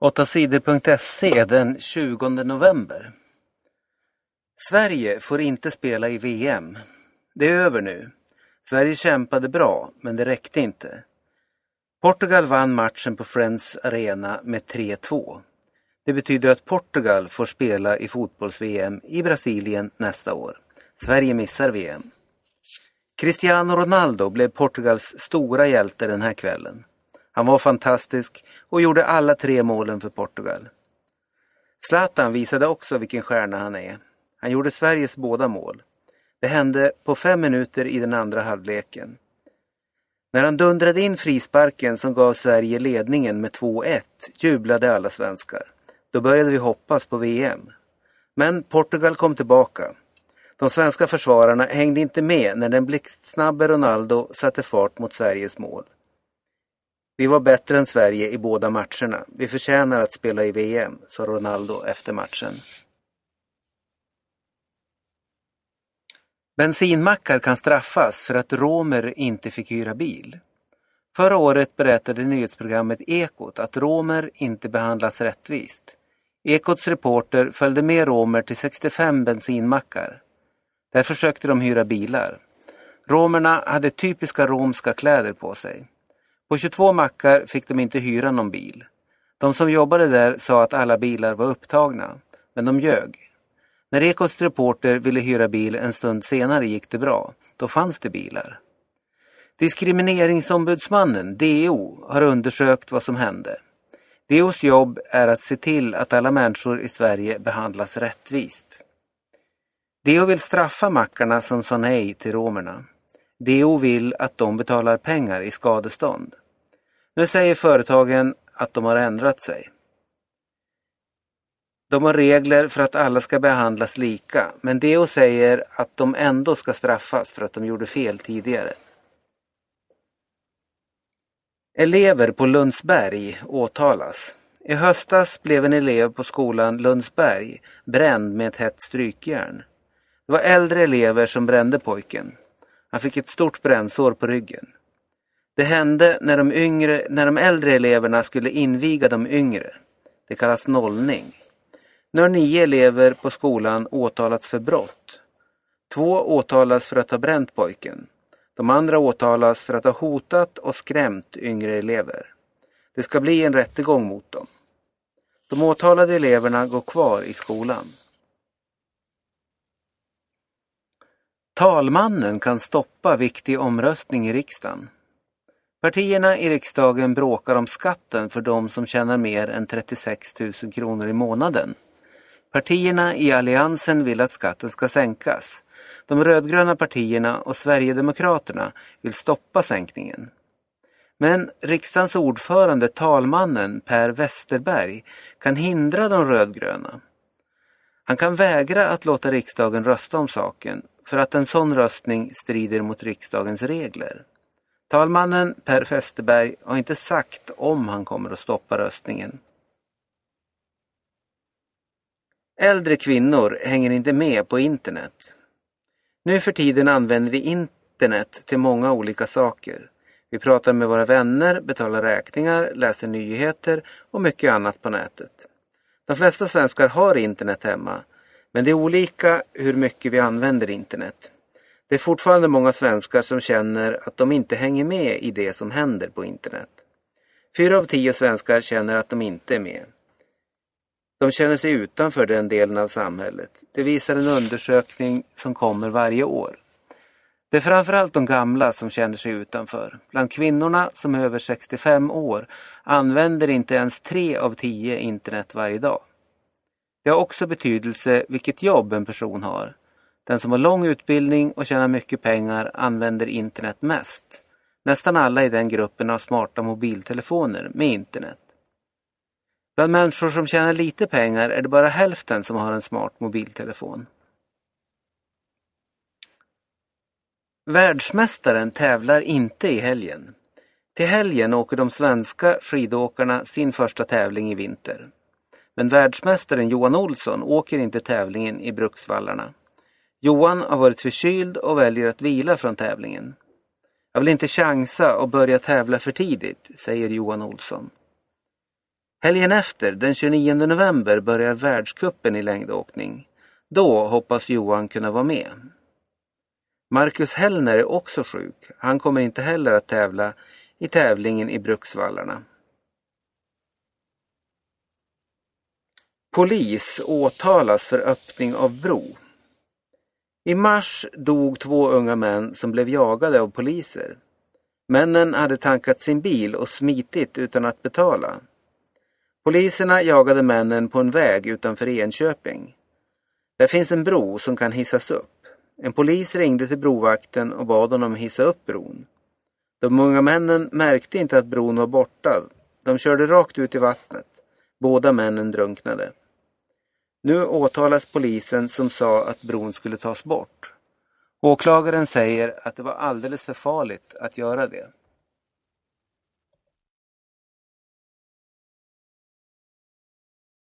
8sidor.se den 20 november. Sverige får inte spela i VM. Det är över nu. Sverige kämpade bra, men det räckte inte. Portugal vann matchen på Friends Arena med 3-2. Det betyder att Portugal får spela i fotbolls-VM i Brasilien nästa år. Sverige missar VM. Cristiano Ronaldo blev Portugals stora hjälte den här kvällen. Han var fantastisk och gjorde alla 3 målen för Portugal. Zlatan visade också vilken stjärna han är. Han gjorde Sveriges båda mål. Det hände på 5 minuter i den andra halvleken. När han dundrade in frisparken som gav Sverige ledningen med 2-1 jublade alla svenskar. Då började vi hoppas på VM. Men Portugal kom tillbaka. De svenska försvararna hängde inte med när den blixtsnabbe Ronaldo satte fart mot Sveriges mål. Vi var bättre än Sverige i båda matcherna. Vi förtjänar att spela i VM, sa Ronaldo efter matchen. Bensinmackar kan straffas för att romer inte fick hyra bil. Förra året berättade nyhetsprogrammet Ekot att romer inte behandlas rättvist. Ekots reporter följde med romer till 65 bensinmackar. Där försökte de hyra bilar. Romerna hade typiska romska kläder på sig. På 22 mackar fick de inte hyra någon bil. De som jobbade där sa att alla bilar var upptagna, men de ljög. När Ekots reporter ville hyra bil en stund senare gick det bra. Då fanns det bilar. Diskrimineringsombudsmannen, DO, har undersökt vad som hände. DO:s jobb är att se till att alla människor i Sverige behandlas rättvist. DO vill straffa mackarna som sa nej till romerna. DO vill att de betalar pengar i skadestånd. Nu säger företagen att de har ändrat sig. De har regler för att alla ska behandlas lika, men DO säger att de ändå ska straffas för att de gjorde fel tidigare. Elever på Lundsberg åtalas. I höstas blev en elev på skolan Lundsberg bränd med ett hett strykjärn. Det var äldre elever som brände pojken. Han fick ett stort brännsår på ryggen. Det hände när de äldre eleverna skulle inviga de yngre. Det kallas nollning. Nu har 9 elever på skolan åtalats för brott. 2 åtalas för att ha bränt pojken. De andra åtalas för att ha hotat och skrämt yngre elever. Det ska bli en rättegång mot dem. De åtalade eleverna går kvar i skolan. Talmannen kan stoppa viktig omröstning i riksdagen. Partierna i riksdagen bråkar om skatten för de som tjänar mer än 36 000 kronor i månaden. Partierna i alliansen vill att skatten ska sänkas. De rödgröna partierna och Sverigedemokraterna vill stoppa sänkningen. Men riksdagens ordförande, talmannen Per Westerberg, kan hindra de rödgröna. Han kan vägra att låta riksdagen rösta om saken för att en sån röstning strider mot riksdagens regler. Talmannen Per Westerberg har inte sagt om han kommer att stoppa röstningen. Äldre kvinnor hänger inte med på internet. Nu för tiden använder vi internet till många olika saker. Vi pratar med våra vänner, betalar räkningar, läser nyheter och mycket annat på nätet. De flesta svenskar har internet hemma, men det är olika hur mycket vi använder internet. Det är fortfarande många svenskar som känner att de inte hänger med i det som händer på internet. 4 av 10 svenskar känner att de inte är med. De känner sig utanför den delen av samhället. Det visar en undersökning som kommer varje år. Det är framförallt de gamla som känner sig utanför. Bland kvinnorna som är över 65 år använder inte ens 3 av 10 internet varje dag. Det har också betydelse vilket jobb en person har. Den som har lång utbildning och tjänar mycket pengar använder internet mest. Nästan alla i den gruppen har smarta mobiltelefoner med internet. Bland människor som tjänar lite pengar är det bara hälften som har en smart mobiltelefon. Världsmästaren tävlar inte i helgen. Till helgen åker de svenska skidåkarna sin första tävling i vinter. Men världsmästaren Johan Olsson åker inte tävlingen i Bruksvallarna. Johan har varit förkyld och väljer att vila från tävlingen. Jag vill inte chansa och börja tävla för tidigt, säger Johan Olsson. Helgen efter, den 29 november, börjar världscupen i längdåkning. Då hoppas Johan kunna vara med. Markus Hellner är också sjuk. Han kommer inte heller att tävla i tävlingen i Bruksvallarna. Polis åtalas för öppning av bro. I mars dog 2 unga män som blev jagade av poliser. Männen hade tankat sin bil och smitit utan att betala. Poliserna jagade männen på en väg utanför Enköping. Där finns en bro som kan hissas upp. En polis ringde till brovakten och bad honom hissa upp bron. De unga männen märkte inte att bron var borta. De körde rakt ut i vattnet. Båda männen drunknade. Nu åtalas polisen som sa att bron skulle tas bort. Åklagaren säger att det var alldeles för farligt att göra det.